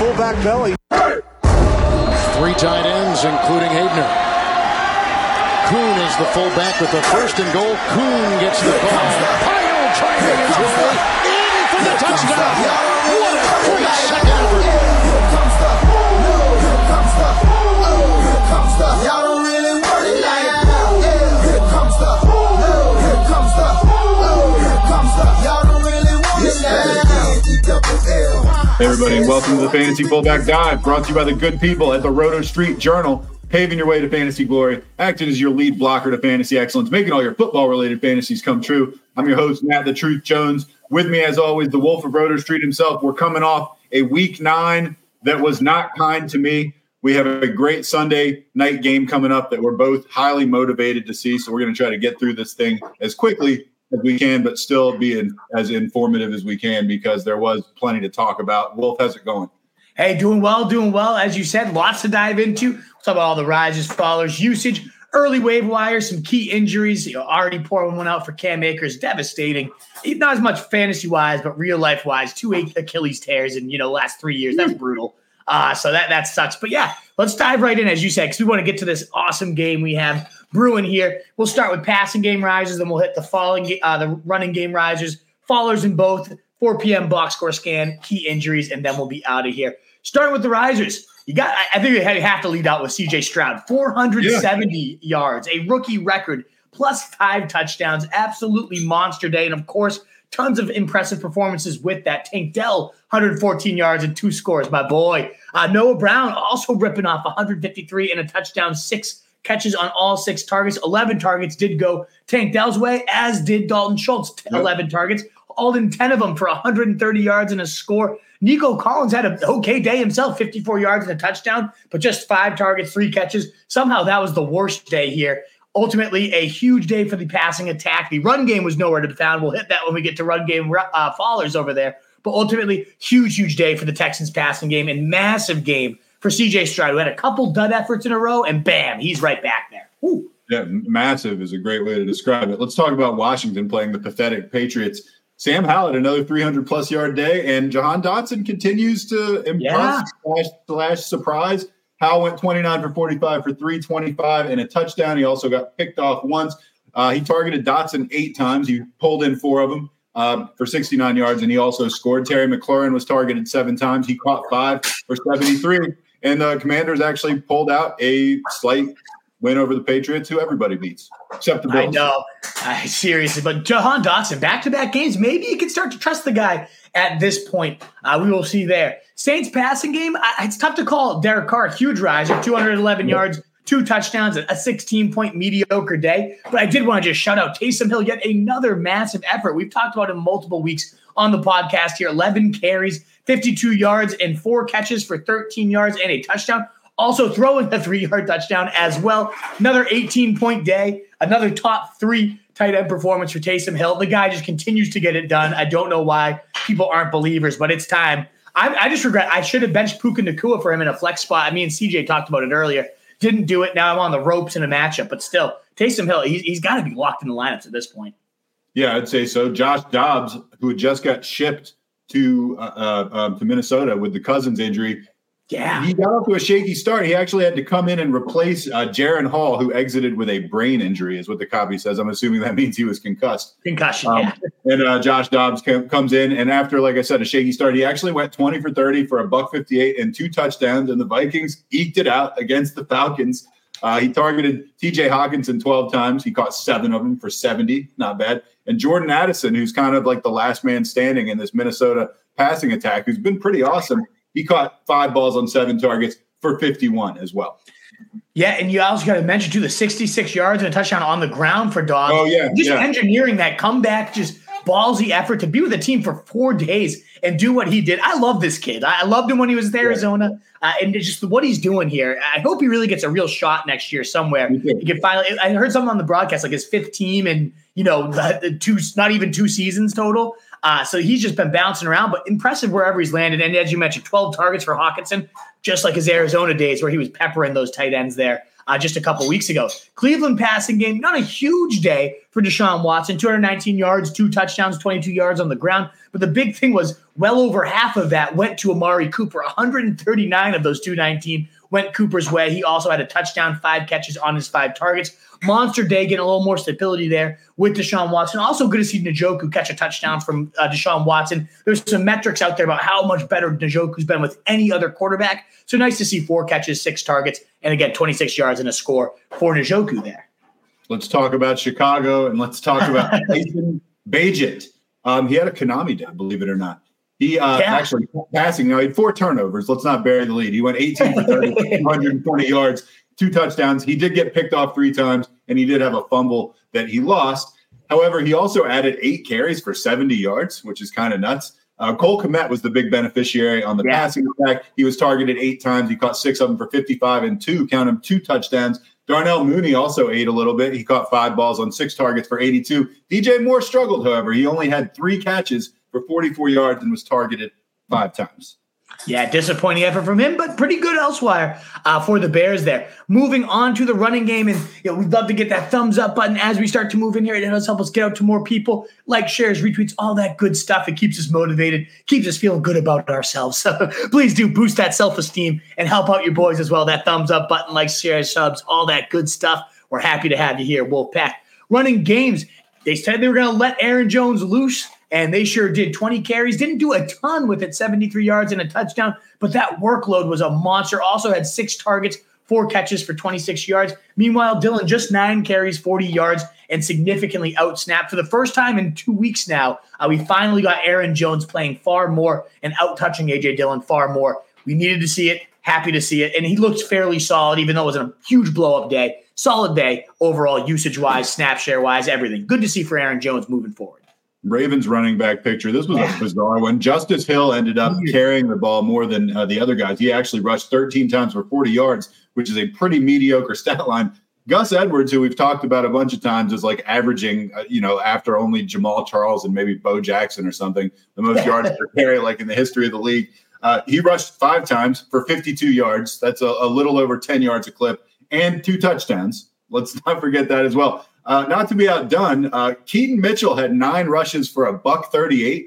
fullback belly. Three tight ends, including Haebner. Kuhn is the fullback with the first and goal. Kuhn gets the ball. Pyle trying to get away. In for the touchdown. What a great second effort. Here comes the ball. Here comes the ball. Here comes the ball. Y'all don't really want it like that. Here comes the ball. Here comes the ball. Here comes the ball. Y'all don't really want it like that. Hey everybody, and welcome to the Fantasy Fullback Dive, brought to you by the good people at the Roto Street Journal, paving your way to fantasy glory, acting as your lead blocker to fantasy excellence, making all your football-related fantasies come true. I'm your host, Matt The Truth Jones. With me, as always, the Wolf of Roto Street himself. We're coming off a Week 9 that was not kind to me. We have a great Sunday night game coming up that we're both highly motivated to see, so we're going to try to get through this thing as quickly as we can, but still being as informative as we can, because there was plenty to talk about. Wolf, how's it going? Hey, doing well. As you said, lots to dive into. We'll talk about all the rises, fallers, usage, early waiver wire, some key injuries. You know, already pouring one out for Cam Akers. Devastating. Not as much fantasy-wise, but real-life-wise. 2 Achilles tears in, last 3 years. That's brutal. So that sucks. But, yeah, let's dive right in, as you said, because we want to get to this awesome game we have brewing here. We'll start with passing game risers, then we'll hit the running game risers, fallers in both, 4 p.m. box score scan, key injuries, and then we'll be out of here. Starting with the risers, I think you have to lead out with C.J. Stroud, 470 yards, a rookie record, plus 5 touchdowns, absolutely monster day, and of course, tons of impressive performances with that. Tank Dell, 114 yards and 2 scores, my boy. Noah Brown also ripping off 153 and a touchdown, 6 catches on all 6 targets. 11 targets did go Tank Dell's way, as did Dalton Schultz. 11 targets, all in 10 of them for 130 yards and a score. Nico Collins had an okay day himself, 54 yards and a touchdown, but just 5 targets, 3 catches. Somehow that was the worst day here. Ultimately, a huge day for the passing attack. The run game was nowhere to be found. We'll hit that when we get to run game fallers over there. But ultimately, huge day for the Texans passing game, and massive game for C.J. Stroud, who had a couple dud efforts in a row, and bam, he's right back there. Woo. Yeah, massive is a great way to describe it. Let's talk about Washington playing the pathetic Patriots. Sam Howell, another 300-plus yard day, and Jahan Dotson continues to impress / surprise. Howell went 29 for 45 for 325 and a touchdown. He also got picked off once. He targeted Dotson 8 times. He pulled in 4 of them for 69 yards, and he also scored. Terry McLaurin was targeted 7 times. He caught 5 for 73. And the Commanders actually pulled out a slight win over the Patriots, who everybody beats, except the Bills. I know. Seriously. But Jahan Dotson, back-to-back games, maybe you can start to trust the guy at this point. We will see there. Saints passing game, it's tough to call. Derek Carr, huge riser, 211 yards, 2 touchdowns, a 16-point mediocre day. But I did want to just shout out Taysom Hill, yet another massive effort. We've talked about him multiple weeks on the podcast here. 11 carries, 52 yards, and 4 catches for 13 yards and a touchdown. Also throwing a 3-yard touchdown as well. Another 18-point day, another top 3 tight end performance for Taysom Hill. The guy just continues to get it done. I don't know why people aren't believers, but it's time. I just regret I should have benched Puka Nacua for him in a flex spot. Me and CJ talked about it earlier. Didn't do it. Now I'm on the ropes in a matchup, but still, Taysom Hill, he's got to be locked in the lineups at this point. Yeah, I'd say so. Josh Dobbs, who just got shipped to Minnesota with the Cousins injury. Yeah. He got off to a shaky start. He actually had to come in and replace Jaron Hall, who exited with a brain injury, is what the copy says. I'm assuming that means he was concussed. Concussion, yeah. And Josh Dobbs comes in, and after, like I said, a shaky start, he actually went 20 for 30 for $158 and 2 touchdowns, and the Vikings eked it out against the Falcons. He targeted T.J. Hockenson 12 times. He caught 7 of them for 70. Not bad. And Jordan Addison, who's kind of like the last man standing in this Minnesota passing attack, who's been pretty awesome. He caught 5 balls on 7 targets for 51 as well. Yeah, and you also got to mention, too, the 66 yards and a touchdown on the ground for Dobbs. Oh, yeah. Just engineering that comeback, just ballsy effort to be with the team for 4 days and do what he did. I love this kid. I loved him when he was in Arizona. And just what he's doing here. I hope he really gets a real shot next year somewhere. He can finally. I heard something on the broadcast, like his 5th team and, not even 2 seasons total. So he's just been bouncing around, but impressive wherever he's landed. And as you mentioned, 12 targets for Hockenson, just like his Arizona days where he was peppering those tight ends there. just a couple weeks ago. Cleveland passing game, not a huge day for Deshaun Watson. 219 yards, 2 touchdowns, 22 yards on the ground. But the big thing was well over half of that went to Amari Cooper. 139 of those 219 went Cooper's way. He also had a touchdown, 5 catches on his 5 targets. Monster day, getting a little more stability there with Deshaun Watson. Also good to see Njoku catch a touchdown from Deshaun Watson. There's some metrics out there about how much better Njoku's been with any other quarterback. So nice to see 4 catches, 6 targets, and again, 26 yards and a score for Njoku there. Let's talk about Chicago, and let's talk about Tyson Bagent. He had a Konami day, believe it or not. He actually passing. Now, he had 4 turnovers. Let's not bury the lead. He went 18 for 30, 120 yards, 2 touchdowns. He did get picked off 3 times, and he did have a fumble that he lost. However, he also added 8 carries for 70 yards, which is kind of nuts. Cole Kmet was the big beneficiary on the passing attack. He was targeted 8 times. He caught 6 of them for 55 and 2, count them, 2 touchdowns. Darnell Mooney also ate a little bit. He caught 5 balls on 6 targets for 82. DJ Moore struggled, however. He only had 3 catches for 44 yards and was targeted 5 times. Yeah, disappointing effort from him, but pretty good elsewhere for the Bears there. Moving on to the running game, and we'd love to get that thumbs up button as we start to move in here. It does help us get out to more people. Like, shares, retweets, all that good stuff. It keeps us motivated, keeps us feeling good about ourselves. So please do boost that self-esteem and help out your boys as well. That thumbs up button, like, shares, subs, all that good stuff. We're happy to have you here, Wolfpack. Running games, they said they were going to let Aaron Jones loose. And they sure did. 20 carries. Didn't do a ton with it, 73 yards and a touchdown. But that workload was a monster. Also had 6 targets, 4 catches for 26 yards. Meanwhile, Dillon just 9 carries, 40 yards, and significantly out-snapped. For the first time in 2 weeks now, we finally got Aaron Jones playing far more and out-touching A.J. Dillon far more. We needed to see it. Happy to see it. And he looked fairly solid, even though it was a huge blow-up day. Solid day overall, usage-wise, snap-share-wise, everything. Good to see for Aaron Jones moving forward. Ravens running back picture. This was a bizarre one. Justice Hill ended up carrying the ball more than the other guys. He actually rushed 13 times for 40 yards, which is a pretty mediocre stat line. Gus Edwards, who we've talked about a bunch of times, is like averaging, after only Jamal Charles and maybe Bo Jackson or something, the most yards per carry, like in the history of the league. He rushed 5 times for 52 yards. That's a little over 10 yards a clip and 2 touchdowns. Let's not forget that as well. Not to be outdone, Keaton Mitchell had 9 rushes for a $138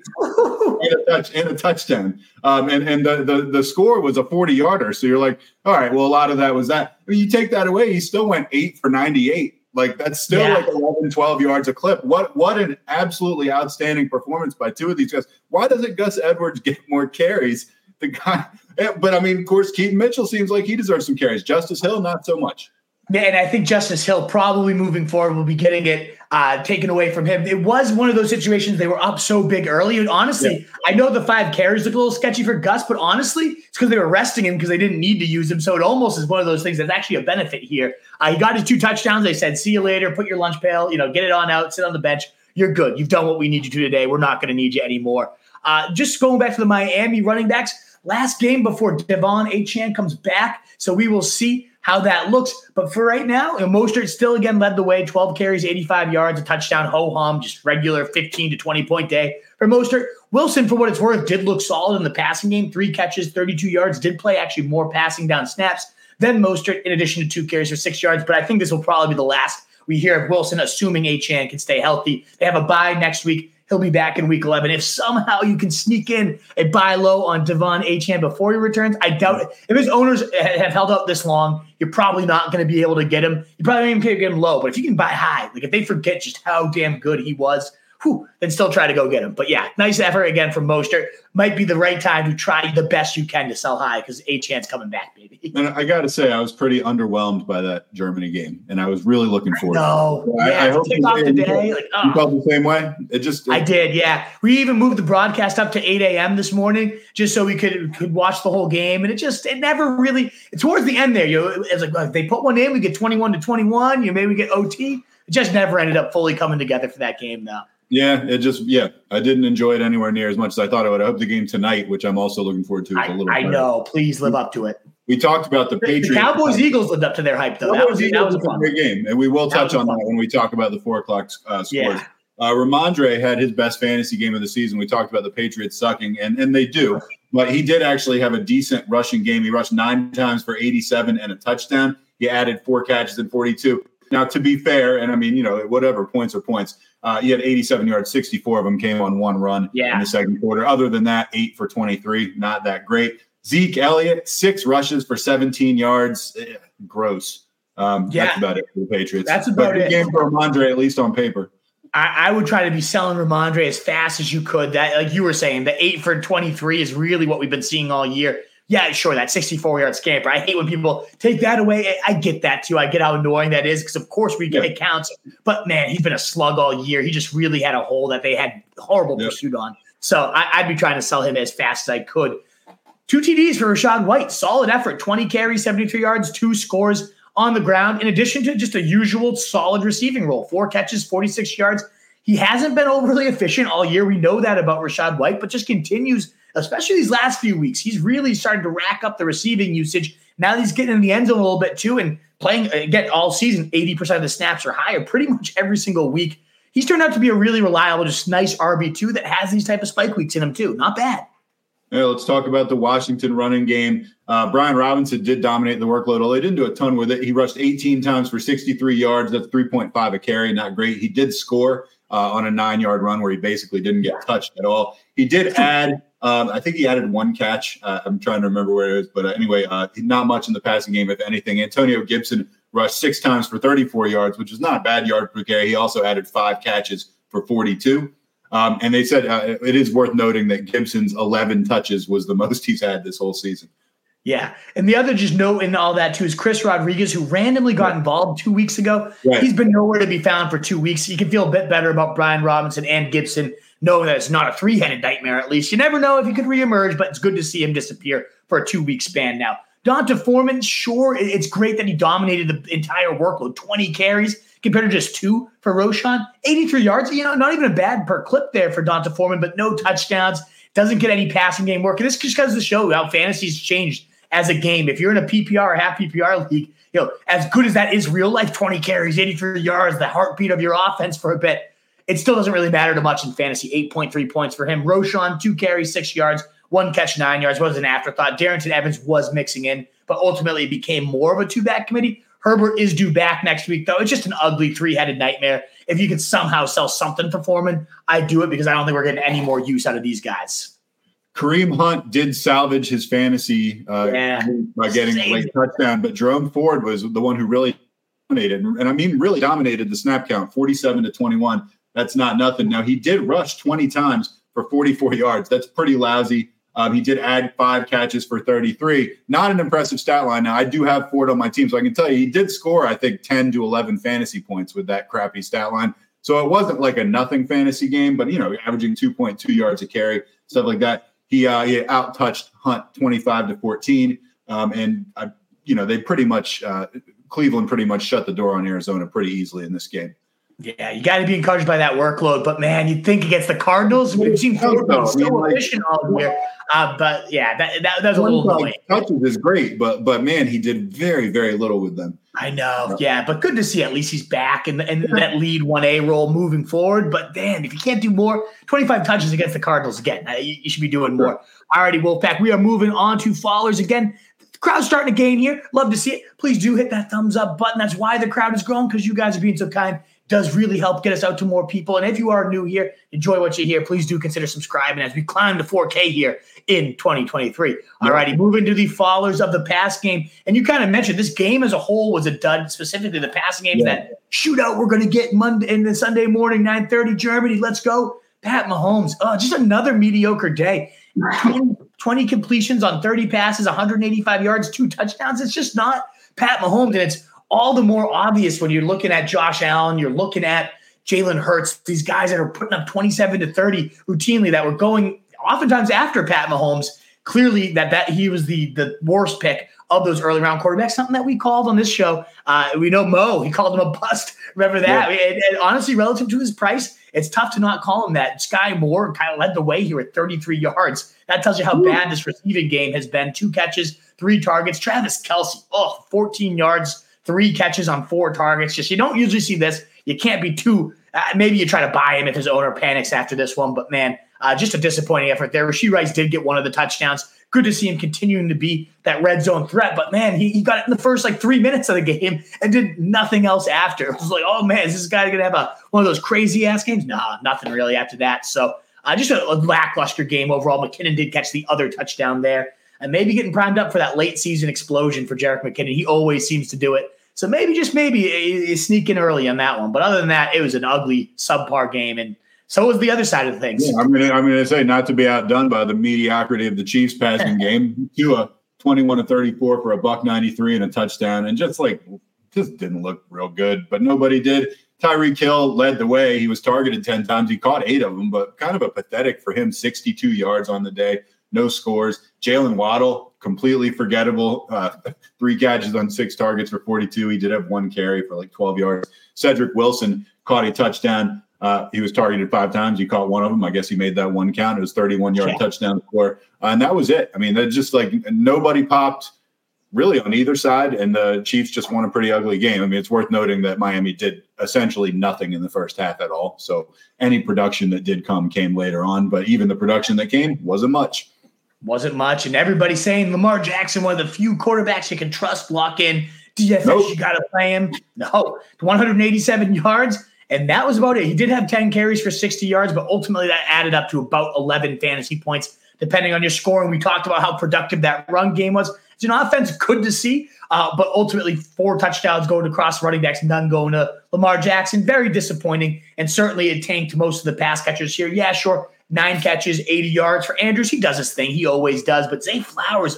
and a touchdown. And the score was a 40-yarder. So you're like, all right, well, a lot of that was that. I mean, you take that away, he still went 8 for 98. Like, that's still like 11, 12 yards a clip. What an absolutely outstanding performance by 2 of these guys. Why doesn't Gus Edwards get more carries? The guy, but, I mean, of course, Keaton Mitchell seems like he deserves some carries. Justice Hill, not so much. Yeah, and I think Justice Hill probably moving forward will be getting it taken away from him. It was one of those situations they were up so big early. And honestly, I know the 5 carries look a little sketchy for Gus, but honestly, it's because they were resting him because they didn't need to use him. So it almost is one of those things that's actually a benefit here. He got his 2 touchdowns. They said, see you later, put your lunch pail, get it on out, sit on the bench. You're good. You've done what we need you to today. We're not going to need you anymore. Just going back to the Miami running backs, last game before Devin Achane comes back. So we will see how that looks. But for right now, Mostert still again led the way, 12 carries, 85 yards, a touchdown, ho-hum, just regular 15 to 20-point day for Mostert. Wilson, for what it's worth, did look solid in the passing game, 3 catches, 32 yards, did play actually more passing down snaps than Mostert in addition to 2 carries for 6 yards. But I think this will probably be the last we hear of Wilson, assuming Achane can stay healthy. They have a bye next week. He'll be back in week 11. If somehow you can sneak in a buy low on Devin Achane before he returns, I doubt it. If his owners have held up this long, you're probably not going to be able to get him. You probably don't even get him low, but if you can buy high, like if they forget just how damn good he was, then still try to go get him. But yeah, nice effort again from Mostert. Might be the right time to try the best you can to sell high because Achane's coming back, baby. And I got to say, I was pretty underwhelmed by that Germany game, and I was really looking forward to it. I hope you off today. You felt the same way? I did, yeah. We even moved the broadcast up to 8 a.m. this morning just so we could watch the whole game, and it never really – towards the end there, it's like they put one in, we get 21-21, maybe we get OT. It just never ended up fully coming together for that game, though. Yeah, I didn't enjoy it anywhere near as much as I thought I would. I hope the game tonight, which I'm also looking forward to, is a little better. I know. Please live up to it. We talked about the Patriots. The Cowboys-Eagles lived up to their hype, though. That was a great game, and we will touch on that when we talk about the 4 o'clock scores. Yeah. Ramondre had his best fantasy game of the season. We talked about the Patriots sucking, and they do. But he did actually have a decent rushing game. He rushed 9 times for 87 and a touchdown. You added 4 catches and 42. Now, to be fair, and I mean, you know, whatever, points are points. You had 87 yards, 64 of them came on one run in the second quarter. Other than that, 8 for 23, not that great. Zeke Elliott, 6 rushes for 17 yards. Gross. That's about it for the Patriots. That's about it. Game for Ramondre, at least on paper. I would try to be selling Ramondre as fast as you could. That, like you were saying, the 8 for 23 is really what we've been seeing all year. Yeah, sure, that 64-yard scamper. I hate when people take that away. I get that, too. I get how annoying that is because, of course, we get counts. But, man, he's been a slug all year. He just really had a hole that they had horrible pursuit on. So I'd be trying to sell him as fast as I could. 2 TDs for Rachaad White. Solid effort. 20 carries, 72 yards, 2 scores on the ground, in addition to just a usual solid receiving role. 4 catches, 46 yards. He hasn't been overly efficient all year. We know that about Rachaad White, but just continues, especially these last few weeks. He's really started to rack up the receiving usage. Now he's getting in the end zone a little bit too and playing, again, all season, 80% of the snaps or higher pretty much every single week. He's turned out to be a really reliable, just nice RB2 that has these type of spike weeks in him too. Not bad. Yeah, let's talk about the Washington running game. Brian Robinson did dominate the workload, although they didn't do a ton with it. He rushed 18 times for 63 yards. That's 3.5 a carry, not great. He did score on a 9-yard run where he basically didn't get touched at all. He did add, I think he added 1 catch. I'm trying to remember where it is, but anyway, not much in the passing game, if anything. Antonio Gibson rushed 6 times for 34 yards, which is not a bad yard per carry. He also added 5 catches for 42. And they said it is worth noting that Gibson's 11 touches was the most he's had this whole season. Yeah. And the other just note in all that, too, is Chris Rodriguez, who randomly got involved 2 weeks ago. Right. He's been nowhere to be found for 2 weeks. You can feel a bit better about Brian Robinson and Gibson, knowing that it's not a three-headed nightmare, at least. You never know if he could reemerge, but it's good to see him disappear for a 2-week span now. Donta Foreman, sure, it's great that he dominated the entire workload, 20 carries compared to just 2 for Roschon. 83 yards, you know, not even a bad per clip there for Donta Foreman, but no touchdowns, doesn't get any passing game work. And this just goes to show how fantasy's changed as a game. If you're in a PPR or half PPR league, you know, as good as that is real life, 20 carries, 83 yards, the heartbeat of your offense for a bit, it still doesn't really matter too much in fantasy. 8.3 points for him. Roschon, 2 carries, 6 yards, 1 catch, 9 yards. Was an afterthought. Darrington Evans was mixing in, but ultimately it became more of a two-back committee. Herbert is due back next week, though. It's just an ugly three-headed nightmare. If you could somehow sell something for Foreman, I'd do it because I don't think we're getting any more use out of these guys. Kareem Hunt did salvage his fantasy by getting a late touchdown, but Jerome Ford was the one who really dominated, and I mean really dominated the snap count, 47 to 21. That's not nothing. Now, he did rush 20 times for 44 yards. That's pretty lousy. He did add 5 catches for 33. Not an impressive stat line. Now, I do have Ford on my team, so I can tell you he did score, I think, 10 to 11 fantasy points with that crappy stat line. So it wasn't like a nothing fantasy game, but, you know, averaging 2.2 yards a carry, stuff like that. He out-touched Hunt 25 to 14, and, you know, they pretty much Cleveland pretty much shut the door on Arizona pretty easily in this game. Yeah, you got to be encouraged by that workload. But, man, you'd think against the Cardinals, we've seen Cardinals so efficient all year. But, yeah, that was a little annoying. Touches is great, but man, he did very, very little with them. I know, yeah, but good to see at least he's back in that lead 1A role moving forward. But, damn, if you can't do more, 25 touches against the Cardinals again. You should be doing more. All righty, Wolfpack, we are moving on to Fallers again. Crowd's starting to gain here. Love to see it. Please do hit that thumbs up button. That's why the crowd has grown, because you guys are being so kind. Does really help get us out to more people. And if you are new here, enjoy what you hear. Please do consider subscribing as we climb to 4K here in 2023. All righty, moving to the Fallers of the pass game. And you kind of mentioned this game as a whole was a dud, specifically the passing game. That shootout we're going to get Monday and then Sunday morning, 9:30 Germany. Let's go. Pat Mahomes. Oh, just another mediocre day. 20 completions on 30 passes, 185 yards, 2 touchdowns. It's just not Pat Mahomes. And it's all the more obvious when you're looking at Josh Allen, you're looking at Jalen Hurts, these guys that are putting up 27 to 30 routinely that were going oftentimes after Pat Mahomes. Clearly that he was the worst pick of those early round quarterbacks, something that we called on this show. We know Mo, he called him a bust. Remember that? Yeah. And honestly, relative to his price, it's tough to not call him that. Sky Moore kind of led the way here at 33 yards. That tells you how bad this receiving game has been. 2 catches, 3 targets. Travis Kelce, 14 yards. 3 catches on 4 targets. Just, you don't usually see this. You can't be too maybe you try to buy him if his owner panics after this one. But, man, just a disappointing effort there. Rashee Rice did get one of the touchdowns. good to see him continuing to be that red zone threat. But, man, he got it in the first, 3 minutes of the game and did nothing else after. It was like, oh, man, is this guy going to have one of those crazy-ass games? Nah, nothing really after that. So just a lackluster game overall. McKinnon did catch the other touchdown there. And maybe getting primed up for that late-season explosion for Jerick McKinnon. He always seems to do it. So maybe, just maybe, he's sneaking early on that one. But other than that, it was an ugly, subpar game. And so was the other side of things. Yeah, I'm going to say, not to be outdone by the mediocrity of the Chiefs passing game, Tua 21-34 for a $193 and a touchdown, and just didn't look real good. But nobody did. Tyreek Hill led the way. He was targeted 10 times. He caught 8 of them, but kind of a pathetic for him. 62 yards on the day, no scores. Jalen Waddle, completely forgettable. 3 catches on 6 targets for 42. He did have 1 carry for 12 yards. Cedric Wilson caught a touchdown. He was targeted 5 times. He caught 1 of them. I guess he made that 1 count. It was 31-yard touchdown score. And that was it. I mean, that's just nobody popped really on either side, and the Chiefs just won a pretty ugly game. I mean, it's worth noting that Miami did essentially nothing in the first half at all. So any production that did come came later on, but even the production that came wasn't much. Wasn't much, and everybody's saying Lamar Jackson, one of the few quarterbacks you can trust, lock in. DFS, You got to play him. No, 187 yards. And that was about it. He did have 10 carries for 60 yards, but ultimately that added up to about 11 fantasy points, depending on your score. And we talked about how productive that run game was. It's an offense, good to see, but ultimately 4 touchdowns going across running backs, none going to Lamar Jackson. Very disappointing, and certainly it tanked most of the pass catchers here. Yeah, sure, 9 catches, 80 yards. For Andrews, he does his thing. He always does. But Zay Flowers,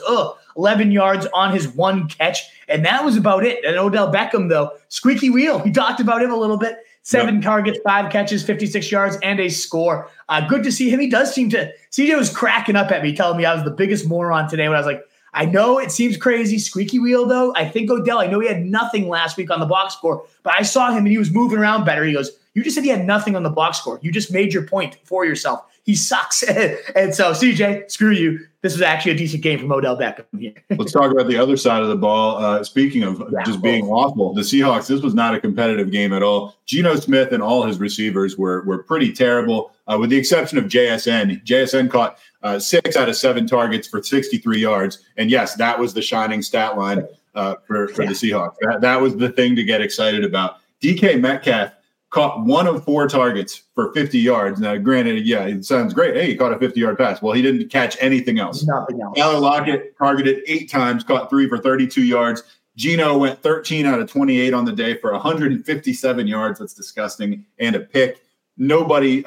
11 yards on his 1 catch, and that was about it. And Odell Beckham, though, squeaky wheel. We talked about him a little bit. 7 targets, 5 catches, 56 yards, and a score. Good to see him. He does seem to – CJ was cracking up at me, telling me I was the biggest moron today when I was like, I know it seems crazy. Squeaky wheel, though. I think Odell – I know he had nothing last week on the box score, but I saw him and he was moving around better. He goes, you just said he had nothing on the box score. You just made your point for yourself. He sucks. And so, CJ, screw you. This was actually a decent game from Odell Beckham here. Let's talk about the other side of the ball. Speaking of just being awful, the Seahawks, this was not a competitive game at all. Geno Smith and all his receivers were pretty terrible, with the exception of JSN. JSN caught 6 out of 7 targets for 63 yards. And, yes, that was the shining stat line for the Seahawks. That was the thing to get excited about. DK Metcalf caught 1 of 4 targets for 50 yards. Now, granted, yeah, it sounds great. Hey, he caught a 50-yard pass. Well, he didn't catch anything else. Nothing else. Tyler Lockett targeted 8 times, caught 3 for 32 yards. Geno went 13 out of 28 on the day for 157 yards. That's disgusting. And a pick. Nobody,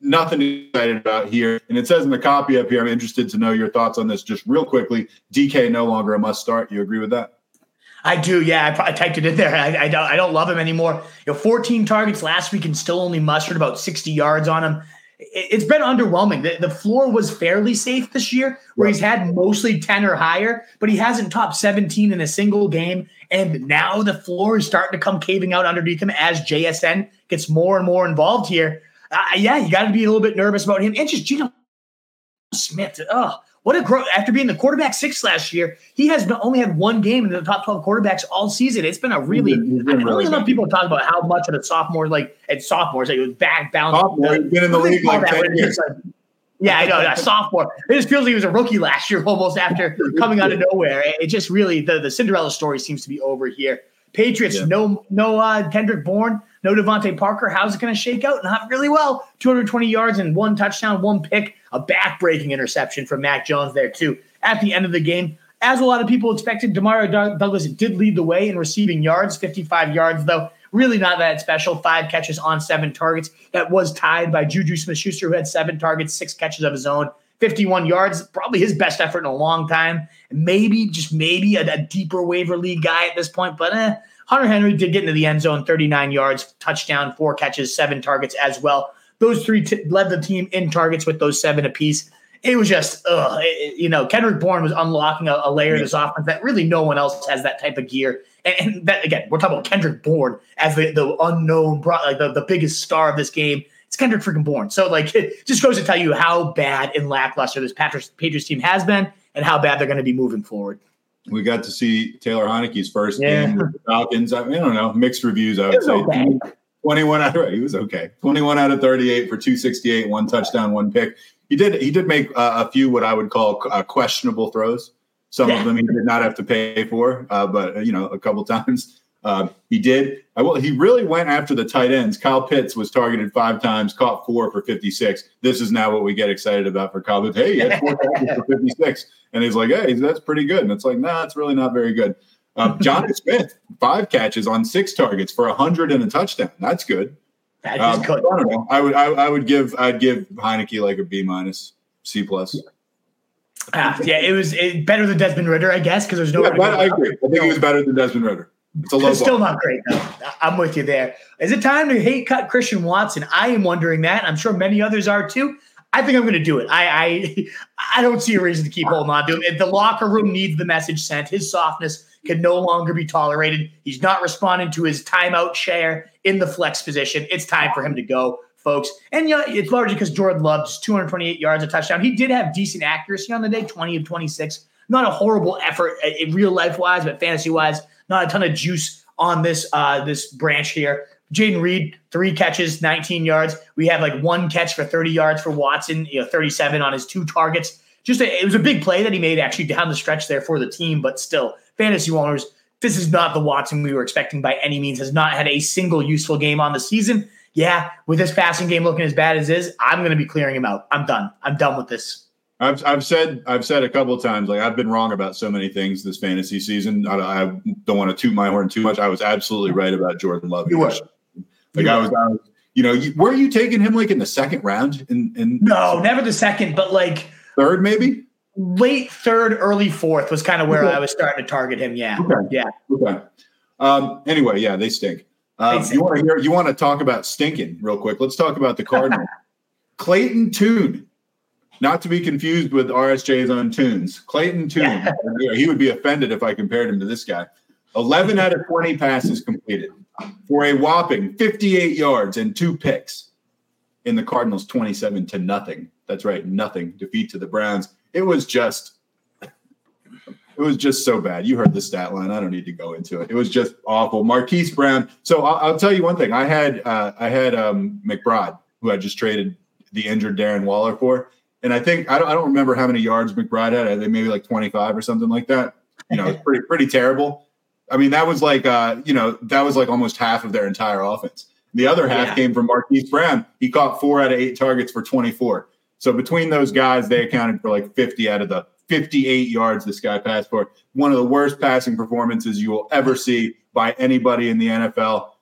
nothing excited about here. And it says in the copy up here, I'm interested to know your thoughts on this just real quickly. DK no longer a must start. You agree with that? I do, yeah. I typed it in there. I don't love him anymore. 14 targets last week and still only mustered about 60 yards on him. It's been underwhelming. The floor was fairly safe this year, where he's had mostly 10 or higher, but he hasn't topped 17 in a single game. And now the floor is starting to come caving out underneath him as JSN gets more and more involved here. You got to be a little bit nervous about him. And just Geno Smith, what a growth. After being the quarterback 6 last year, he has only had 1 game in the top 12 quarterbacks all season. It's been a really – I love people talk about how much of a sophomore, he's been in the league 10 years. I know, a sophomore. It just feels like he was a rookie last year almost after coming out of nowhere. It just really – the Cinderella story seems to be over here. Patriots, no Kendrick Bourne, no Devontae Parker. How's it going to shake out? Not really well. 220 yards and 1 touchdown, 1 pick, a back-breaking interception from Mac Jones there, too. At the end of the game, as a lot of people expected, Demario Douglas did lead the way in receiving yards, 55 yards, though. Really not that special. 5 catches on 7 targets. That was tied by Juju Smith-Schuster, who had 7 targets, 6 catches of his own. 51 yards, probably his best effort in a long time. Maybe, just maybe, a deeper waiver league guy at this point. But Hunter Henry did get into the end zone, 39 yards, touchdown, 4 catches, 7 targets as well. Those 3 led the team in targets with those 7 apiece. It was just, Kendrick Bourne was unlocking a layer of this offense that really no one else has that type of gear. And that, again, we're talking about Kendrick Bourne as the unknown, the biggest star of this game. It's Kendrick freaking Bourne. So, it just goes to tell you how bad and lackluster this Patriots team has been and how bad they're going to be moving forward. We got to see Taylor Heineke's first game with the Falcons. I don't know, mixed reviews, I would say. Okay. He was okay. 21 out of 38 for 268, one touchdown, one pick. He did make a few what I would call questionable throws. Some of them he did not have to pay for, but, you know, a couple times he did. He really went after the tight ends. Kyle Pitts was targeted 5 times, caught 4 for 56. This is now what we get excited about for Kyle Pitts. Hey, he had 4 targets for 56. And he's like, hey, that's pretty good. And it's like, nah, it's really not very good. John Smith, 5 catches on 6 targets for 100 and a touchdown. That's good. That is good. I don't know. I'd give Heineke like a B-, C+. Yeah, it was better than Desmond Ridder, I guess, because there's no. Yeah, I agree. I think he was better than Desmond Ridder. It's a low ball. Still not great, though. I'm with you there. Is it time to hate cut Christian Watson? I am wondering that. I'm sure many others are too. I think I'm going to do it. I don't see a reason to keep holding on to him. The locker room needs the message sent. His softness can no longer be tolerated. He's not responding to his timeout share in the flex position. It's time for him to go, folks. And yeah, it's largely because Jordan Love's 228 yards, a touchdown. He did have decent accuracy on the day, 20 of 26. Not a horrible effort in real life-wise, but fantasy-wise, not a ton of juice on this branch here. Jaden Reed, 3 catches, 19 yards. We had like 1 catch for 30 yards for Watson, 37 on his 2 targets. It was a big play that he made actually down the stretch there for the team, but still, fantasy owners, this is not the Watson we were expecting by any means. Has not had a single useful game on the season. Yeah, with this passing game looking as bad as it is, I'm going to be clearing him out. I'm done. I'm done with this. I've said a couple of times, like, I've been wrong about so many things this fantasy season. I don't want to toot my horn too much. I was absolutely right about Jordan Love. You were. Like, I was, were you taking him like in the second round? No, never the second, but like third, maybe late third, early fourth was kind of where I was starting to target him. Yeah. Okay. Yeah. Okay. Anyway, yeah, they stink. You want to talk about stinking real quick? Let's talk about the Cardinals. Clayton Tune, not to be confused with RSJ's on Tunes. Clayton Tune, he would be offended if I compared him to this guy. 11 out of 20 passes completed for a whopping 58 yards and 2 picks in the Cardinals' 27-0. That's right, nothing defeat to the Browns. It was just so bad. You heard the stat line. I don't need to go into it. It was just awful. Marquise Brown. So I'll tell you one thing. I had McBride, who I just traded the injured Darren Waller for, and I think I don't remember how many yards McBride had. I think maybe like 25 or something like that. It's pretty terrible. I mean, that was like almost half of their entire offense. The other half came from Marquise Brown. He caught 4 out of 8 targets for 24. So between those guys, they accounted for like 50 out of the 58 yards this guy passed for. One of the worst passing performances you will ever see by anybody in the NFL,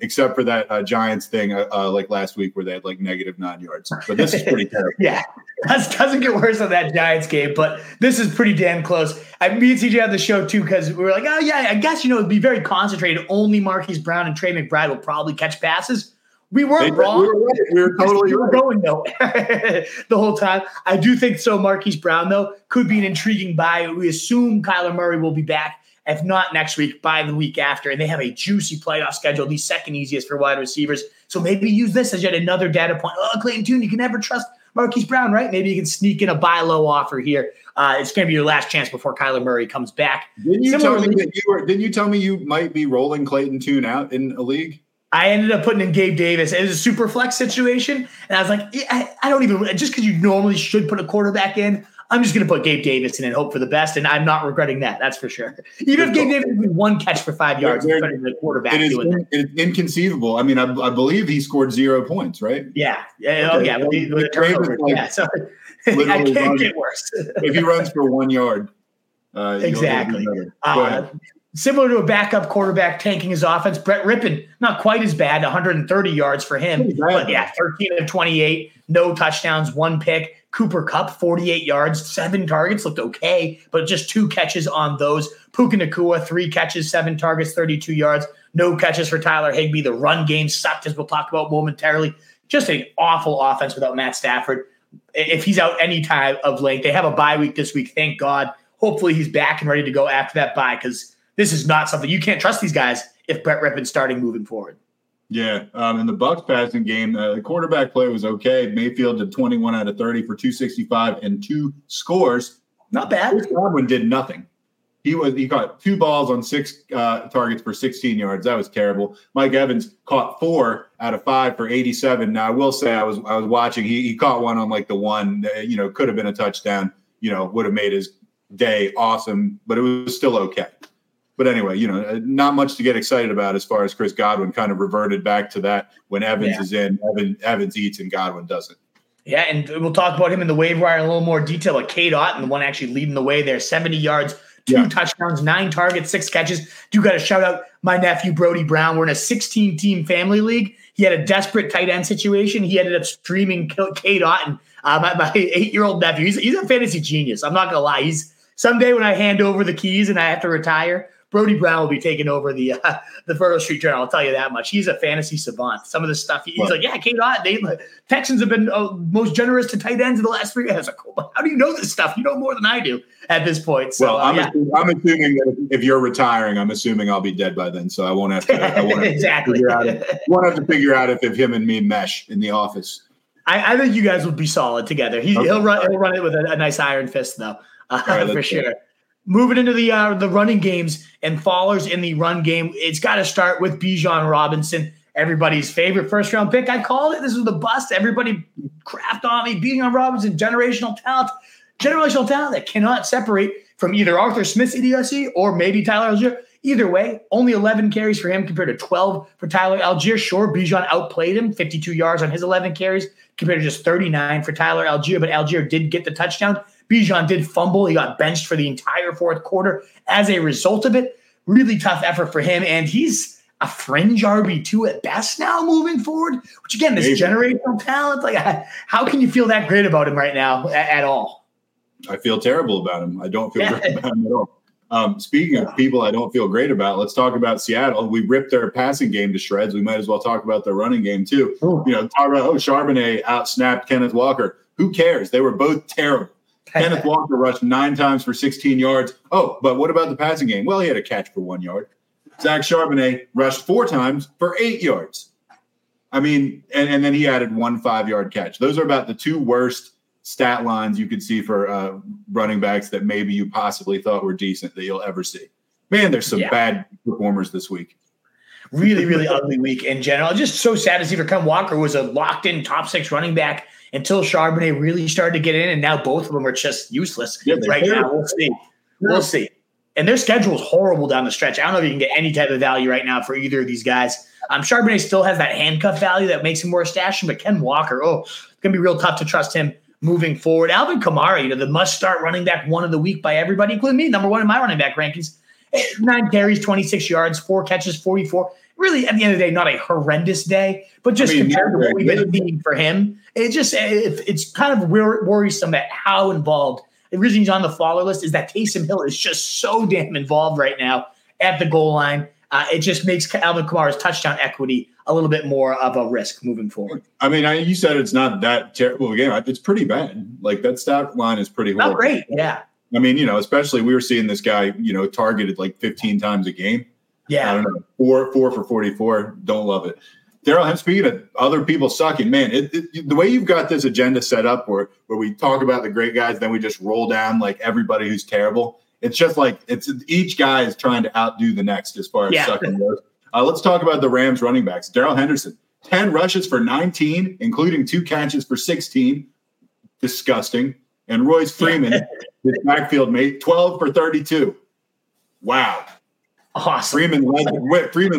except for that Giants thing like last week where they had like negative -9 yards. But this is pretty terrible. Yeah, that doesn't get worse than that Giants game, but this is pretty damn close. Me and CJ had the show too because we were like, oh yeah, I guess, it'd be very concentrated. Only Marquise Brown and Trey McBride will probably catch passes. We weren't wrong. We were totally right. Going nowhere the whole time. I do think so. Marquise Brown, though, could be an intriguing buy. We assume Kyler Murray will be back, if not next week, by the week after. And they have a juicy playoff schedule, the second easiest for wide receivers. So maybe use this as yet another data point. Oh, Clayton Tune, you can never trust Marquise Brown, right? Maybe you can sneak in a buy low offer here. It's going to be your last chance before Kyler Murray comes back. Didn't you tell me you might be rolling Clayton Tune out in a league? I ended up putting in Gabe Davis. It was a super flex situation. And I was like, I don't even – just because you normally should put a quarterback in, I'm just going to put Gabe Davis in and hope for the best. And I'm not regretting that. That's for sure. Even if Gabe Davis had 1 catch for 5 yards in front of the quarterback. It is inconceivable. I mean, I believe he scored 0 points, right? Yeah. Okay. With the turnover. So I can't get worse. If he runs for 1 yard. Exactly. Similar to a backup quarterback tanking his offense, Brett Rippon, not quite as bad, 130 yards for him. But yeah, 13 of 28, no touchdowns, 1 pick. Cooper Kupp, 48 yards, 7 targets, looked okay, but just 2 catches on those. Puka Nacua, 3 catches, 7 targets, 32 yards, no catches for Tyler Higbee. The run game sucked, as we'll talk about momentarily. Just an awful offense without Matt Stafford. If he's out any time of late, they have a bye week this week, thank God. Hopefully he's back and ready to go after that bye, because this is not something – you can't trust these guys if Brett Rippon's starting moving forward. Yeah, in the Bucs passing game, the quarterback play was okay. Mayfield did 21 out of 30 for 265 and 2 scores. Not bad. Chris Godwin did nothing. He caught 2 balls on 6 targets for 16 yards. That was terrible. Mike Evans caught 4 out of 5 for 87. Now I will say I was watching. He caught one on like the one that, you know, could have been a touchdown. You know, would have made his day awesome, but it was still okay. But anyway, you know, not much to get excited about as far as Chris Godwin kind of reverted back to that when Evans is in. Evans eats and Godwin doesn't. Yeah, and we'll talk about him in the waiver wire in a little more detail. Like K. Dotton, the one actually leading the way there, 70 yards. 2 touchdowns, 9 targets, 6 catches. Do got to shout out my nephew, Brody Brown. We're in a 16-team family league. He had a desperate tight end situation. He ended up streaming K. Dotton, my 8-year-old nephew. He's a fantasy genius. I'm not going to lie. He's someday when I hand over the keys and I have to retire, Brody Brown will be taking over the Fertile Street Journal. I'll tell you that much. He's a fantasy savant. Some of the stuff, he's like, yeah, K. Dotton, Texans have been most generous to tight ends in the last 3 years. Like, cool. How do you know this stuff? You know more than I do at this point. So, I'm assuming that if you're retiring, I'm assuming I'll be dead by then. So I won't have to, exactly. Figure out if him and me mesh in the office. I think you guys would be solid together. He'll run it with a nice iron fist, though, right, for sure. Moving into the running games and fallers in the run game, it's got to start with Bijan Robinson, everybody's favorite first-round pick. I called it. This was the bust. Everybody crapped on me. Bijan Robinson, generational talent that cannot separate from either Arthur Smith's idiocy or maybe Tyler Algier. Either way, only 11 carries for him compared to 12 for Tyler Algier. Sure, Bijan outplayed him, 52 yards on his 11 carries compared to just 39 for Tyler Algier, but Algier did get the touchdown. Bijan did fumble. He got benched for the entire fourth quarter as a result of it. Really tough effort for him. And he's a fringe RB2 at best now moving forward, which, again, this generational talent, like, how can you feel that great about him right now at all? I feel terrible about him. I don't feel great about him at all. Speaking of people I don't feel great about, let's talk about Seattle. We ripped their passing game to shreds. We might as well talk about their running game too. Ooh. You know, talk about, Charbonnet outsnapped Kenneth Walker. Who cares? They were both terrible. Kenneth Walker rushed 9 times for 16 yards. Oh, but what about the passing game? Well, he had a catch for 1 yard. Zach Charbonnet rushed 4 times for 8 yards. I mean, and then he added 1 5-yard catch. Those are about the 2 worst stat lines you could see for running backs that maybe you possibly thought were decent that you'll ever see. Man, there's some bad performers this week. Really, really ugly week in general. Just so sad to see for Ken Walker, who was a locked-in top 6 running back until Charbonnet really started to get in, and now both of them are just useless right now. We'll see. And their schedule is horrible down the stretch. I don't know if you can get any type of value right now for either of these guys. Charbonnet still has that handcuff value that makes him more stashing, but Ken Walker, it's going to be real tough to trust him moving forward. Alvin Kamara, the must-start running back one of the week by everybody, including me, number 1 in my running back rankings. 9 carries, 26 yards, 4 catches, 44. Really, at the end of the day, not a horrendous day, but just compared to what we've been seeing for him, it's kind of worrisome at how involved. The reason he's on the follower list is that Taysom Hill is just so damn involved right now at the goal line. It just makes Alvin Kamara's touchdown equity a little bit more of a risk moving forward. I mean, you said it's not that terrible again. It's pretty bad. Like, that stat line is pretty horrible. Not great, yeah. I mean, especially we were seeing this guy, targeted like 15 times a game. Yeah. I don't know. 4 for 44. Don't love it. Darryl, speaking of other people sucking, man, the way you've got this agenda set up where we talk about the great guys, then we just roll down like everybody who's terrible. It's just like each guy is trying to outdo the next as far as sucking goes. Let's talk about the Rams running backs. Darrell Henderson, 10 rushes for 19, including 2 catches for 16. Disgusting. And Royce Freeman, his backfield mate, 12 for 32. Wow. Awesome. Freeman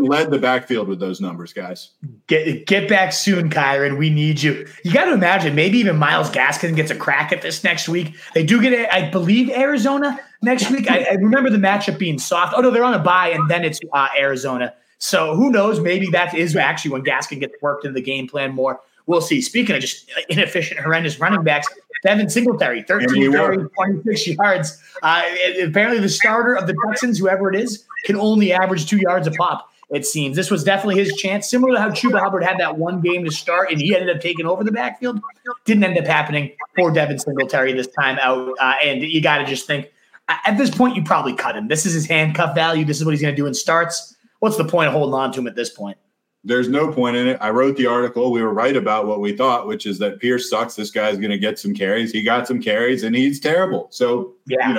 led the backfield with those numbers, guys. Get back soon, Kyron. We need you. You got to imagine maybe even Myles Gaskin gets a crack at this next week. They do get it, I believe, Arizona next week. I remember the matchup being soft. Oh, no, they're on a bye, and then it's Arizona. So who knows? Maybe that is actually when Gaskin gets worked into the game plan more. We'll see. Speaking of just inefficient, horrendous running backs, Devin Singletary, 13 carries, 26 yards. Apparently the starter of the Texans, whoever it is, can only average 2 yards a pop, it seems. This was definitely his chance, similar to how Chuba Hubbard had that one game to start, and he ended up taking over the backfield. Didn't end up happening for Devin Singletary this time out. And you got to just think, at this point, you probably cut him. This is his handcuff value. This is what he's going to do in starts. What's the point of holding on to him at this point? There's no point in it. I wrote the article. We were right about what we thought, which is that Pierce sucks. This guy's going to get some carries. He got some carries, and he's terrible. So, get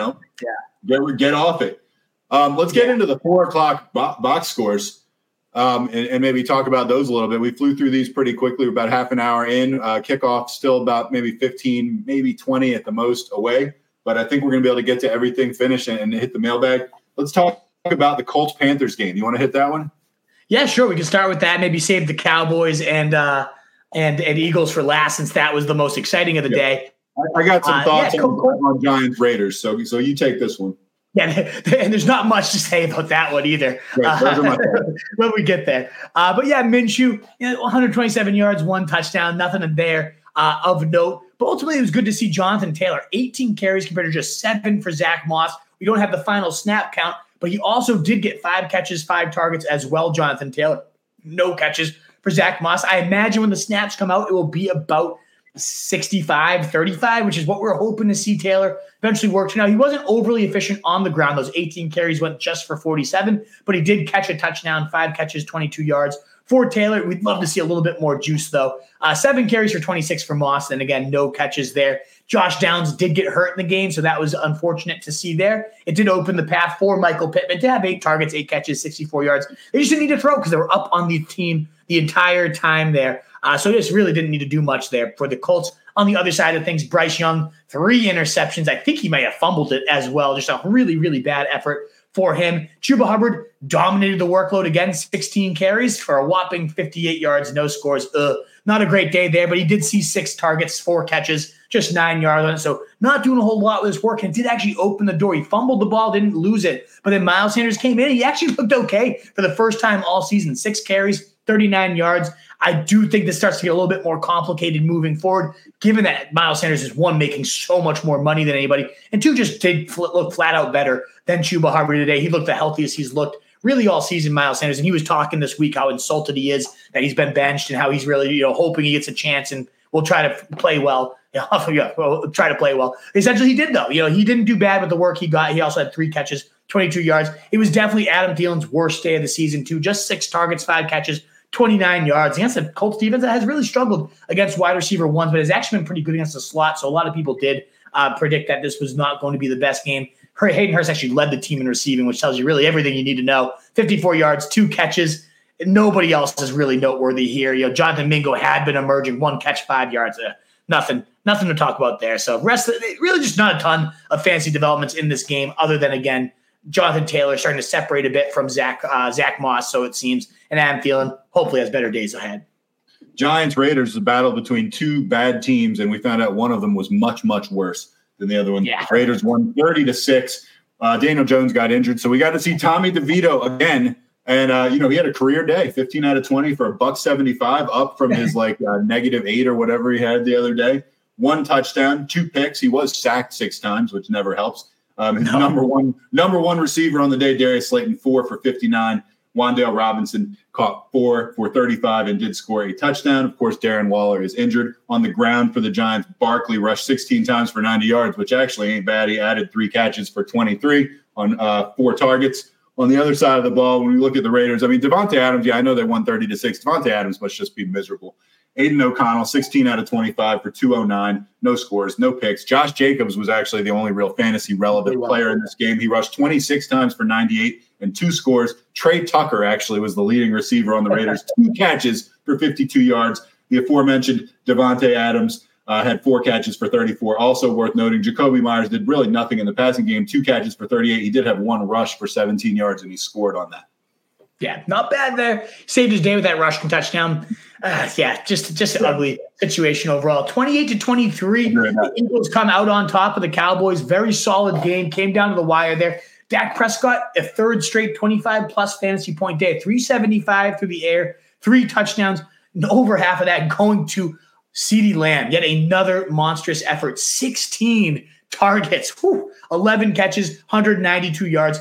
off it. Let's get into the 4 o'clock box scores and maybe talk about those a little bit. We flew through these pretty quickly. We're about half an hour in. Kickoff still about maybe 15, maybe 20 at the most away. But I think we're going to be able to get to everything, finish, and hit the mailbag. Let's talk about the Colts-Panthers game. You want to hit that one? Yeah, sure. We can start with that. Maybe save the Cowboys and Eagles for last, since that was the most exciting of the day. I got some thoughts on Giants Raiders, so you take this one. Yeah, and there's not much to say about that one either. Right, when we get there. But yeah, Minshew, 127 yards, one touchdown, nothing in there of note. But ultimately, it was good to see Jonathan Taylor, 18 carries compared to just 7 for Zach Moss. We don't have the final snap count, but he also did get 5 catches, 5 targets as well, Jonathan Taylor. No catches for Zach Moss. I imagine when the snaps come out, it will be about 65-35, which is what we're hoping to see Taylor eventually work to. Now, he wasn't overly efficient on the ground. Those 18 carries went just for 47, but he did catch a touchdown, 5 catches, 22 yards for Taylor. We'd love to see a little bit more juice, though. 7 carries for 26 for Moss, and again, no catches there. Josh Downs did get hurt in the game, so that was unfortunate to see there. It did open the path for Michael Pittman to have 8 targets, 8 catches, 64 yards. They just didn't need to throw because they were up on the team the entire time there. So just really didn't need to do much there for the Colts. On the other side of things, Bryce Young, 3 interceptions. I think he may have fumbled it as well. Just a really, really bad effort for him. Chuba Hubbard dominated the workload again, 16 carries for a whopping 58 yards, no scores. Not a great day there, but he did see 6 targets, 4 catches, just 9 yards on it. So not doing a whole lot with his work, and did actually open the door. He fumbled the ball, didn't lose it. But then Miles Sanders came in, and he actually looked okay for the first time all season. 6 carries, 39 yards. I do think this starts to get a little bit more complicated moving forward, given that Miles Sanders is, 1, making so much more money than anybody, and 2, just did look flat out better than Chuba Hubbard today. He looked the healthiest he's looked really all season, Miles Sanders, and he was talking this week how insulted he is that he's been benched and how he's really hoping he gets a chance and will try to play well. Try to play well. Essentially, he did, though. He didn't do bad with the work he got. He also had 3 catches, 22 yards. It was definitely Adam Thielen's worst day of the season, too. Just 6 targets, 5 catches, 29 yards against the Colts defense that has really struggled against wide receiver ones, but has actually been pretty good against the slot. So a lot of people did predict that this was not going to be the best game. Hayden Hurst actually led the team in receiving, which tells you really everything you need to know. 54 yards, 2 catches. Nobody else is really noteworthy here. Jonathan Mingo had been emerging, 1 catch, 5 yards. Nothing to talk about there. So rest really just not a ton of fancy developments in this game, other than again Jonathan Taylor starting to separate a bit from Zach Moss, so it seems, and Adam Thielen hopefully has better days ahead. Giants Raiders is a battle between 2 bad teams, and we found out one of them was much, much worse than the other one. Yeah. Raiders won 30-6. Daniel Jones got injured, so we got to see Tommy DeVito again. And, he had a career day, 15 out of 20 for $175, up from his -8 or whatever he had the other day. 1 touchdown, 2 picks. He was sacked 6 times, which never helps. His number one receiver on the day, Darius Slayton, 4 for 59. Wandale Robinson caught 4 for 35 and did score a touchdown. Of course, Darren Waller is injured. On the ground for the Giants, Barkley rushed 16 times for 90 yards, which actually ain't bad. He added 3 catches for 23 on 4 targets. On the other side of the ball, when we look at the Raiders, Devontae Adams, I know they won 30-6. Devontae Adams must just be miserable. Aiden O'Connell, 16 out of 25 for 209. No scores, no picks. Josh Jacobs was actually the only real fantasy relevant player in this game. He rushed 26 times for 98 and 2 scores. Trey Tucker actually was the leading receiver on the Raiders. 2 catches for 52 yards. The aforementioned Devontae Adams had 4 catches for 34. Also worth noting, Jacoby Myers did really nothing in the passing game. 2 catches for 38. He did have 1 rush for 17 yards, and he scored on that. Yeah, not bad there. Saved his day with that rushing touchdown. Just an ugly situation overall. 28-23. The Eagles come out on top of the Cowboys. Very solid game. Came down to the wire there. Dak Prescott, a 3rd straight 25-plus fantasy point day. 375 through the air. 3 touchdowns. And over half of that going to CeeDee Lamb, yet another monstrous effort, 16 targets, 11 catches, 192 yards.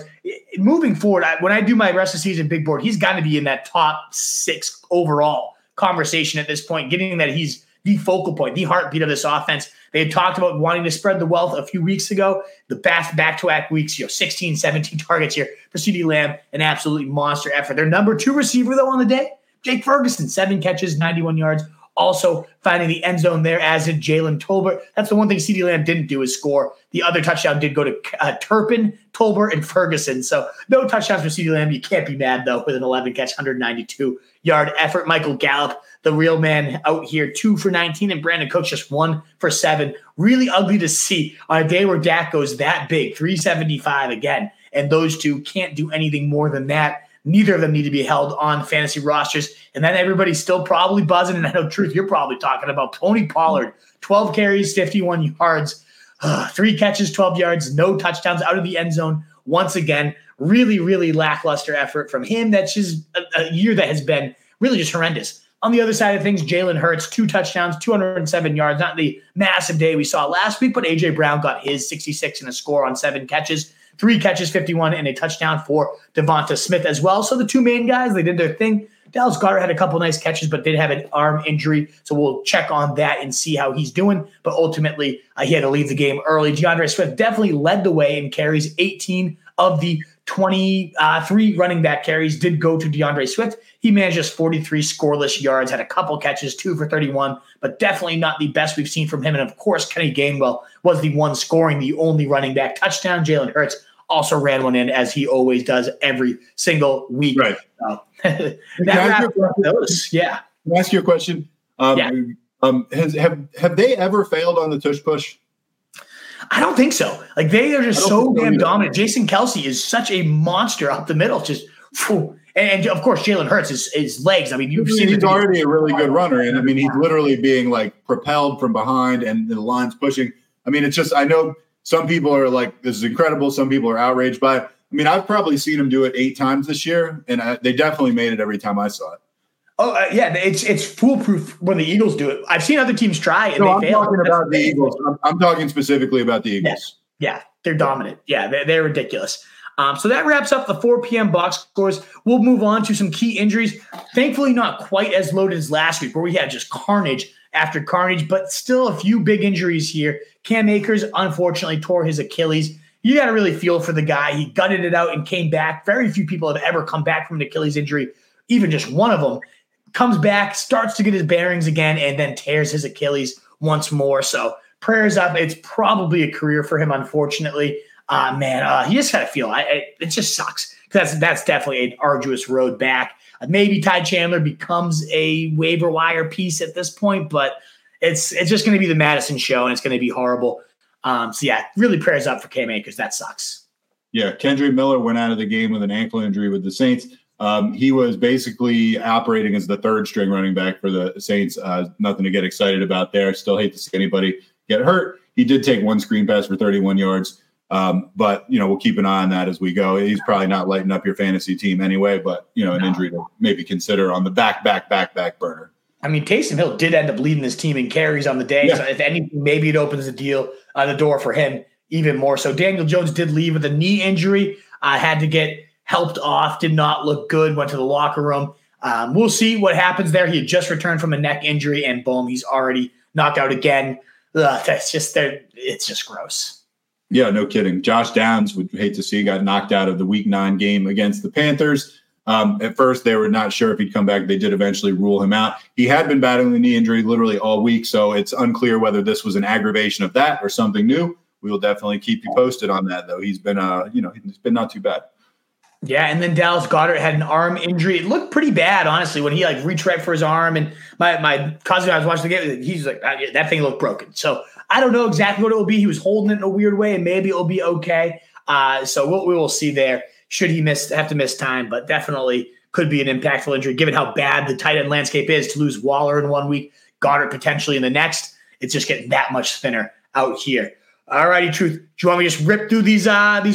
Moving forward, when I do my rest of the season big board, he's got to be in that top 6 overall conversation at this point, getting that he's the focal point, the heartbeat of this offense. They had talked about wanting to spread the wealth a few weeks ago. The back-to-back weeks, 16, 17 targets here for CeeDee Lamb, an absolutely monster effort. Their number 2 receiver, though, on the day, Jake Ferguson, 7 catches, 91 yards. also finding the end zone there, as did Jalen Tolbert. That's the one thing CeeDee Lamb didn't do is score. The other touchdown did go to Turpin, Tolbert, and Ferguson. So no touchdowns for CeeDee Lamb. You can't be mad, though, with an 11-catch, 192-yard effort. Michael Gallup, the real man out here, 2 for 19, and Brandon Cooks just 1 for 7. Really ugly to see on a day where Dak goes that big, 375 again, and those two can't do anything more than that. Neither of them need to be held on fantasy rosters. And then everybody's still probably buzzing. And I know, Truth, you're probably talking about Tony Pollard, 12 carries, 51 yards, 3 catches, 12 yards, no touchdowns, out of the end zone. Once again, really, really lackluster effort from him. That's just a year that has been really just horrendous. On the other side of things, Jalen Hurts, 2 touchdowns, 207 yards. Not the massive day we saw last week, but A.J. Brown got his 66 and a score on 7 catches. 3 catches, 51, and a touchdown for Devonta Smith as well. So the two main guys, they did their thing. Dallas Goedert had a couple nice catches, but did have an arm injury. So we'll check on that and see how he's doing. But ultimately, he had to leave the game early. DeAndre Swift definitely led the way in carries. 18 of the 23 running back carries did go to DeAndre Swift. He managed just 43 scoreless yards, had a couple catches, 2 for 31, but definitely not the best we've seen from him. And of course, Kenny Gainwell was the one scoring the only running back touchdown. Jalen Hurts also ran one in, as he always does every single week. Right. So, that wraps up those. Yeah. Can I ask you a question? Have they ever failed on the tush push? I don't think so. Like, they are just so damn dominant. Jason Kelce is such a monster up the middle. Just, and of course, Jalen Hurts, his legs. I mean, he's already a really good runner. And I mean, he's literally being like propelled from behind and the line's pushing. I mean, it's just, I know some people are like, this is incredible. Some people are outraged by it. I mean, I've probably seen him do it 8 times this year, and they definitely made it every time I saw it. Oh, yeah, it's foolproof when the Eagles do it. I've seen other teams try, and they fail. I'm talking specifically about the Eagles. Yeah, they're dominant. Yeah, they're ridiculous. So that wraps up the 4 p.m. box scores. We'll move on to some key injuries. Thankfully, not quite as loaded as last week, where we had just carnage after carnage, but still a few big injuries here. Cam Akers, unfortunately, tore his Achilles. You got to really feel for the guy. He gutted it out and came back. Very few people have ever come back from an Achilles injury, even just one of them. Comes back, starts to get his bearings again, and then tears his Achilles once more. So prayers up. It's probably a career for him, unfortunately. You just got to feel it just sucks, because that's definitely an arduous road back. Maybe Ty Chandler becomes a waiver wire piece at this point, but it's just going to be the Madison show, and it's going to be horrible. Really prayers up for Cam Akers. That sucks. Yeah, Kendrick Miller went out of the game with an ankle injury with the Saints. He was basically operating as the 3rd-string running back for the Saints. Nothing to get excited about there. Still hate to see anybody get hurt. He did take 1 screen pass for 31 yards. We'll keep an eye on that as we go. He's probably not lighting up your fantasy team anyway, but, an injury to maybe consider on the back burner. I mean, Taysom Hill did end up leading his team in carries on the day. Yeah. So if anything, maybe it opens the door for him even more. So Daniel Jones did leave with a knee injury. Had to get helped off, did not look good, went to the locker room. We'll see what happens there. He had just returned from a neck injury, and boom, he's already knocked out again. Ugh, it's just gross. Yeah, no kidding. Josh Downs, would hate to see, got knocked out of the Week 9 game against the Panthers. At first, they were not sure if he'd come back. They did eventually rule him out. He had been battling the knee injury literally all week, so it's unclear whether this was an aggravation of that or something new. We will definitely keep you posted on that, though. He's been, it's been not too bad. Yeah, and then Dallas Goedert had an arm injury. It looked pretty bad, honestly, when he reached right for his arm. And my cousin, I was watching the game, he's like, that thing looked broken. So I don't know exactly what it will be. He was holding it in a weird way, and maybe it'll be okay. So we will see there. Should he have to miss time, but definitely could be an impactful injury, given how bad the tight end landscape is. To lose Waller in 1 week, Goddard potentially in the next, it's just getting that much thinner out here. All righty, Truth. Do you want me to just rip through these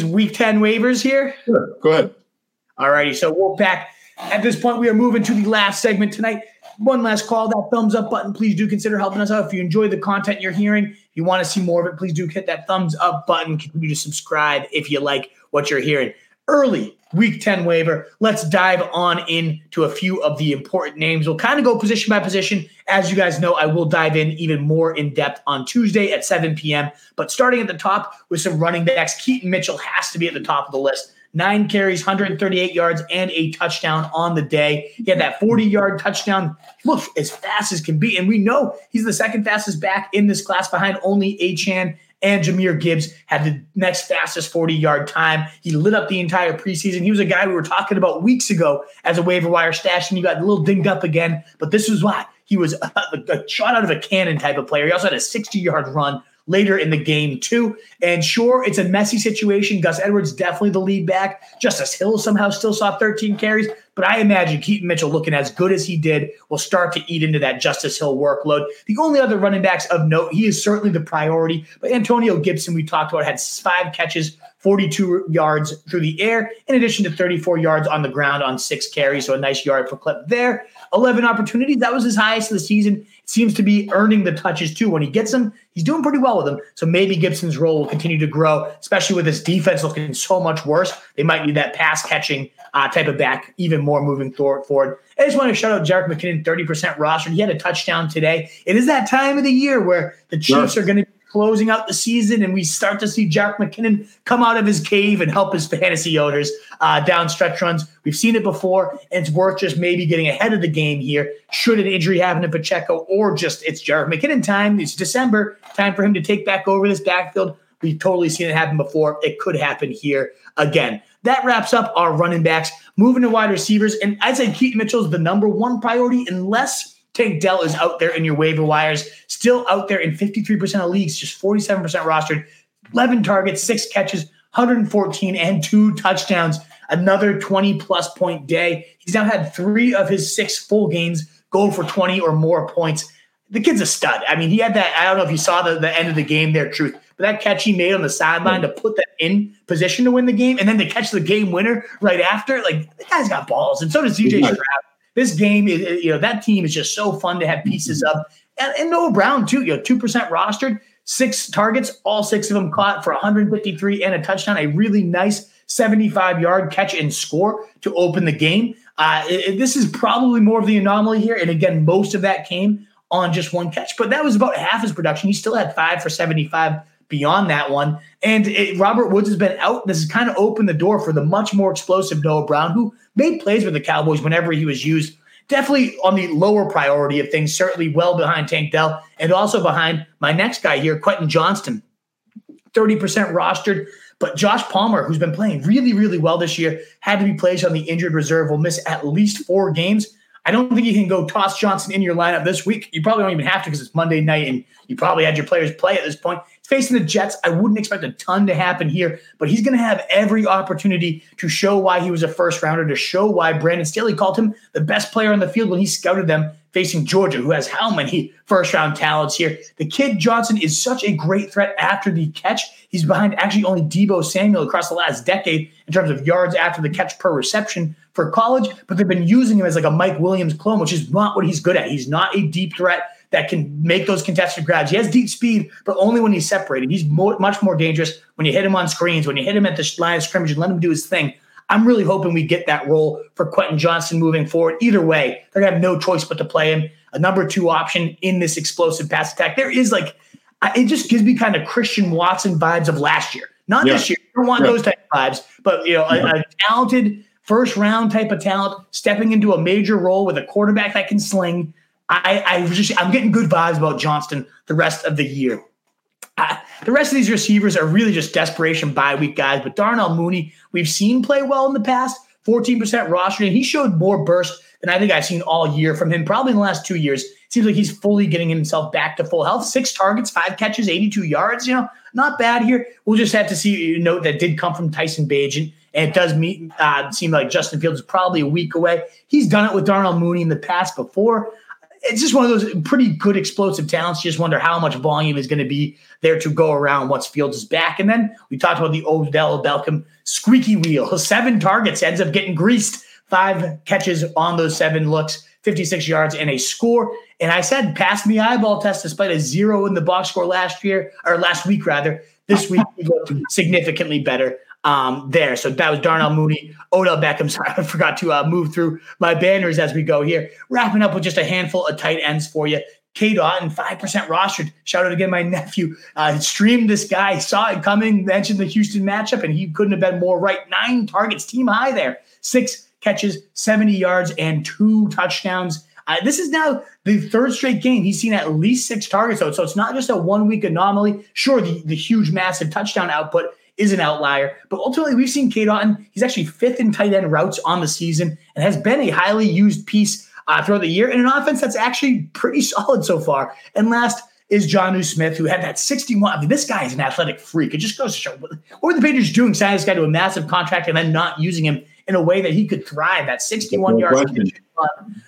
Week 10 waivers here? Sure, go ahead. All righty, so we're back. At this point, we are moving to the last segment tonight. One last call, that thumbs up button. Please do consider helping us out. If you enjoy the content you're hearing, if you want to see more of it, please do hit that thumbs up button. Continue to subscribe if you like what you're hearing. Early Week 10 waiver. Let's dive on into a few of the important names. We'll kind of go position by position. As you guys know, I will dive in even more in depth on Tuesday at 7 p.m. But starting at the top with some running backs, Keaton Mitchell has to be at the top of the list. 9 carries, 138 yards, and a touchdown on the day. He had that 40-yard touchdown. Look, as fast as can be. And we know he's the second fastest back in this class behind only Achane. And Jahmyr Gibbs had the next fastest 40-yard time. He lit up the entire preseason. He was a guy we were talking about weeks ago as a waiver wire stash, and he got a little dinged up again. But this is why. He was a shot out of a cannon type of player. He also had a 60-yard run later in the game, too. And sure, it's a messy situation. Gus Edwards definitely the lead back. Justice Hill somehow still saw 13 carries. But I imagine Keaton Mitchell, looking as good as he did, will start to eat into that Justice Hill workload. The only other running backs of note, he is certainly the priority, but Antonio Gibson, we talked about, had 5 catches, 42 yards through the air, in addition to 34 yards on the ground on 6 carries, so a nice yard per clip there. 11 opportunities, that was his highest of the season. Seems to be earning the touches, too. When he gets them, he's doing pretty well with them. So maybe Gibson's role will continue to grow, especially with this defense looking so much worse. They might need that pass-catching type of back even more moving forward. I just want to shout out Jerick McKinnon, 30% roster. He had a touchdown today. It is that time of the year where the Chiefs are going to be closing out the season, and we start to see Jerick McKinnon come out of his cave and help his fantasy owners down stretch runs. We've seen it before, and it's worth just maybe getting ahead of the game here. Should an injury happen to Pacheco, or just it's Jerick McKinnon time, it's December, time for him to take back over this backfield. We've totally seen it happen before. It could happen here again. That wraps up our running backs. Moving to wide receivers, and I'd say Keaton Mitchell is the number one priority unless Tank Dell is out there in your waiver wires. Still out there in 53% of leagues, just 47% rostered, 11 targets, 6 catches, 114 and 2 touchdowns. Another 20-plus point day. He's now had 3 of his 6 full games go for 20 or more points. The kid's a stud. I mean, he had that, I don't know if you saw the end of the game there, Truth, but that catch he made on the sideline to put them in position to win the game and then to catch the game winner right after, like, the guy's got balls, and so does T.J. Stroud. This game, is, that team is just so fun to have pieces of. And Noah Brown, too, 2% rostered, 6 targets, all 6 of them caught for 153 and a touchdown, a really nice 75-yard catch and score to open the game. This is probably more of the anomaly here. And, again, most of that came on just one catch. But that was about half his production. He still had 5 for 75 beyond that one. And Robert Woods has been out. This has kind of opened the door for the much more explosive Noah Brown, who made plays with the Cowboys whenever he was used. Definitely on the lower priority of things, certainly well behind Tank Dell and also behind my next guy here, Quentin Johnston, 30% rostered. But Josh Palmer, who's been playing really, really well this year, had to be placed on the injured reserve, will miss at least 4 games. I don't think you can go toss Johnson in your lineup this week. You probably don't even have to because it's Monday night and you probably had your players play at this point. He's facing the Jets. I wouldn't expect a ton to happen here, but he's going to have every opportunity to show why he was a first-rounder, to show why Brandon Staley called him the best player on the field when he scouted them facing Georgia, who has how many first-round talents here. The kid Johnson is such a great threat after the catch. He's behind actually only Debo Samuel across the last decade in terms of yards after the catch per reception for college, but they've been using him as like a Mike Williams clone, which is not what he's good at. He's not a deep threat that can make those contested grabs. He has deep speed, but only when he's separated. He's much more dangerous when you hit him on screens, when you hit him at the line of scrimmage and let him do his thing. I'm really hoping we get that role for Quentin Johnston moving forward. Either way, they're going to have no choice but to play him. A number 2 option in this explosive pass attack. There is like, it just gives me kind of Christian Watson vibes of last year. Not this year. You don't want those type of vibes, but a talented first-round type of talent stepping into a major role with a quarterback that can sling. I'm getting good vibes about Johnston the rest of the year. The rest of these receivers are really just desperation bye week guys. But Darnell Mooney, we've seen play well in the past, 14% rostered, and he showed more burst than I think I've seen all year from him, probably in the last 2 years. Seems like he's fully getting himself back to full health. 6 targets, 5 catches, 82 yards, not bad here. We'll just have to see. Note that did come from Tyson Bagent. And it does seem like Justin Fields is probably a week away. He's done it with Darnell Mooney in the past before. It's just one of those pretty good explosive talents. You just wonder how much volume is going to be there to go around once Fields is back. And then we talked about the Odell Beckham squeaky wheel. 7 targets, ends up getting greased. 5 catches on those 7 looks, 56 yards and a score. And I said passed the eyeball test despite a 0 in the box score last week. This week we looked significantly better. There. So that was Darnell Mooney, Odell Beckham. Sorry, I forgot to move through my banners as we go here. Wrapping up with just a handful of tight ends for you. K. Dot and 5% rostered. Shout out again, my nephew. Streamed this guy, saw it coming, mentioned the Houston matchup, and he couldn't have been more right. 9 targets, team high there. 6 catches, 70 yards, and 2 touchdowns. This is now the 3rd straight game he's seen at least 6 targets, though. So it's not just a one-week anomaly. Sure, the huge, massive touchdown output is an outlier, but ultimately we've seen K. Dotton. He's actually 5th in tight end routes on the season and has been a highly used piece throughout the year in an offense that's actually pretty solid so far. And last is Jonnu Smith, who had that 61. I mean, this guy is an athletic freak. It just goes to show what were the Patriots doing, signing this guy to a massive contract and then not using him in a way that he could thrive. That 61-yard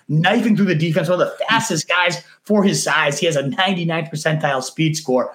knifing through the defense, one of the fastest guys for his size. He has a 99th percentile speed score.